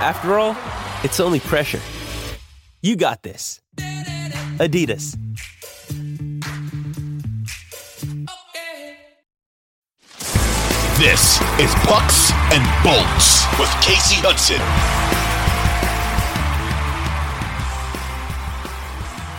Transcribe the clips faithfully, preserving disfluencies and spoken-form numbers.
After all, it's only pressure. You got this. Adidas. This is Pucks and Bolts with Kasey Hudson.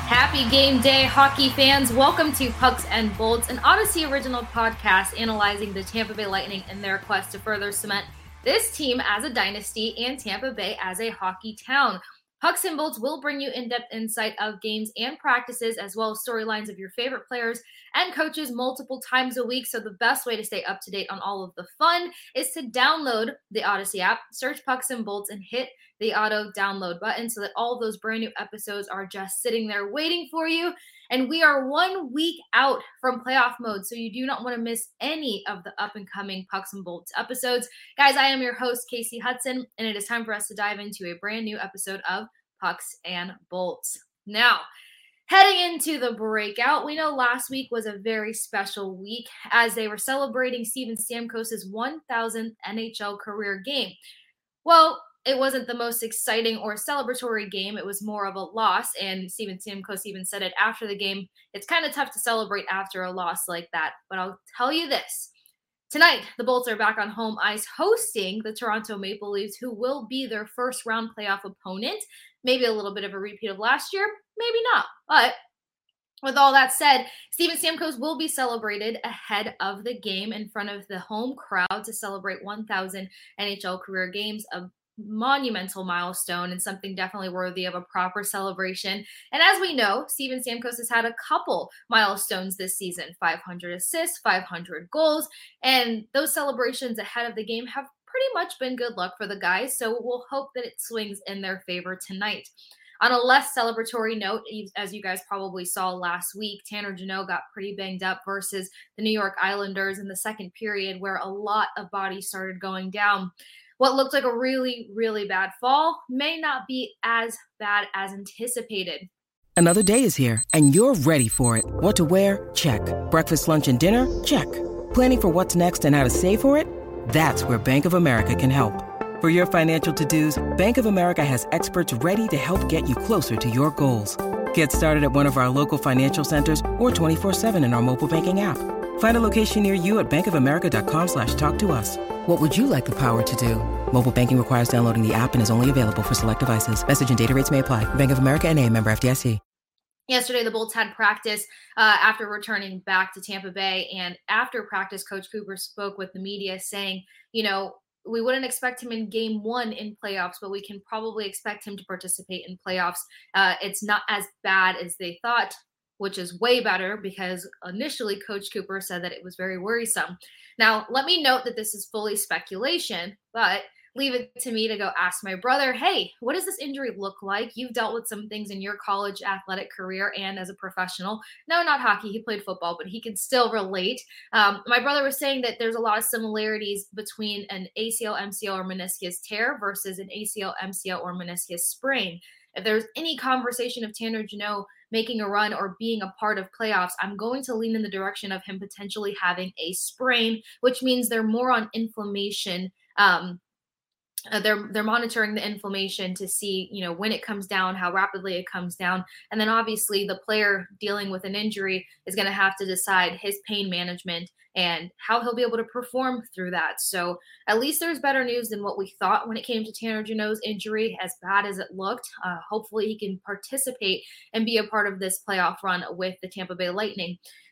Happy game day, hockey fans. Welcome to Pucks and Bolts, an Odyssey original podcast analyzing the Tampa Bay Lightning in their quest to further cement this team as a dynasty and Tampa Bay as a hockey town. Pucks and Bolts will bring you in-depth insight of games and practices, as well as storylines of your favorite players and coaches multiple times a week. So the best way to stay up to date on all of the fun is to download the Odyssey app, search Pucks and Bolts, and hit the auto download button so that all of those brand new episodes are just sitting there waiting for you. And we are one week out from playoff mode, so you do not want to miss any of the up-and-coming Pucks and Bolts episodes. Guys, I am your host, Kasey Hudson, and it is time for us to dive into a brand new episode of Pucks and Bolts. Now, heading into the breakout, we know last week was a very special week as they were celebrating Steven Stamkos' one thousandth N H L career game. Well, it wasn't the most exciting or celebratory game. It was more of a loss, and Steven Stamkos even said it after the game. It's kind of tough to celebrate after a loss like that, but I'll tell you this. Tonight, the Bolts are back on home ice hosting the Toronto Maple Leafs, who will be their first-round playoff opponent. Maybe a little bit of a repeat of last year, maybe not, but with all that said, Steven Stamkos will be celebrated ahead of the game in front of the home crowd to celebrate one thousand N H L career games, of monumental milestone and something definitely worthy of a proper celebration. And as we know, Steven Stamkos has had a couple milestones this season, five hundred assists, five hundred goals, and those celebrations ahead of the game have pretty much been good luck for the guys, so we'll hope that it swings in their favor tonight. On a less celebratory note, as you guys probably saw last week, Tanner Jeannot got pretty banged up versus the New York Islanders in the second period, where a lot of bodies started going down. What looked like a really, really bad fall may not be as bad as anticipated. Another day is here, and you're ready for it. What to wear? Check. Breakfast, lunch, and dinner? Check. Planning for what's next and how to save for it? That's where Bank of America can help. For your financial to-dos, Bank of America has experts ready to help get you closer to your goals. Get started at one of our local financial centers or twenty-four seven in our mobile banking app. Find a location near you at bankofamerica.com slash talk to us. What would you like the power to do? Mobile banking requires downloading the app and is only available for select devices. Message and data rates may apply. Bank of America N A, member F D I C. Yesterday, the Bolts had practice uh, after returning back to Tampa Bay. And after practice, Coach Cooper spoke with the media saying, you know, we wouldn't expect him in game one in playoffs, but we can probably expect him to participate in playoffs. Uh, it's not as bad as they thought, which is way better, because initially Coach Cooper said that it was very worrisome. Now, let me note that this is fully speculation, but leave it to me to go ask my brother, hey, what does this injury look like? You've dealt with some things in your college athletic career and as a professional. No, not hockey. He played football, but he can still relate. Um, my brother was saying that there's a lot of similarities between an A C L, M C L, or meniscus tear versus an A C L, M C L, or meniscus sprain. If there's any conversation of Tanner Jeannot making a run or being a part of playoffs, I'm going to lean in the direction of him potentially having a sprain, which means they're more on inflammation. Um, they're they're monitoring the inflammation to see, you know, when it comes down, how rapidly it comes down. And then obviously the player dealing with an injury is going to have to decide his pain management and how he'll be able to perform through that. So at least there's better news than what we thought when it came to Tanner Jeannot's injury, as bad as it looked. Uh, hopefully he can participate and be a part of this playoff run with the Tampa Bay Lightning.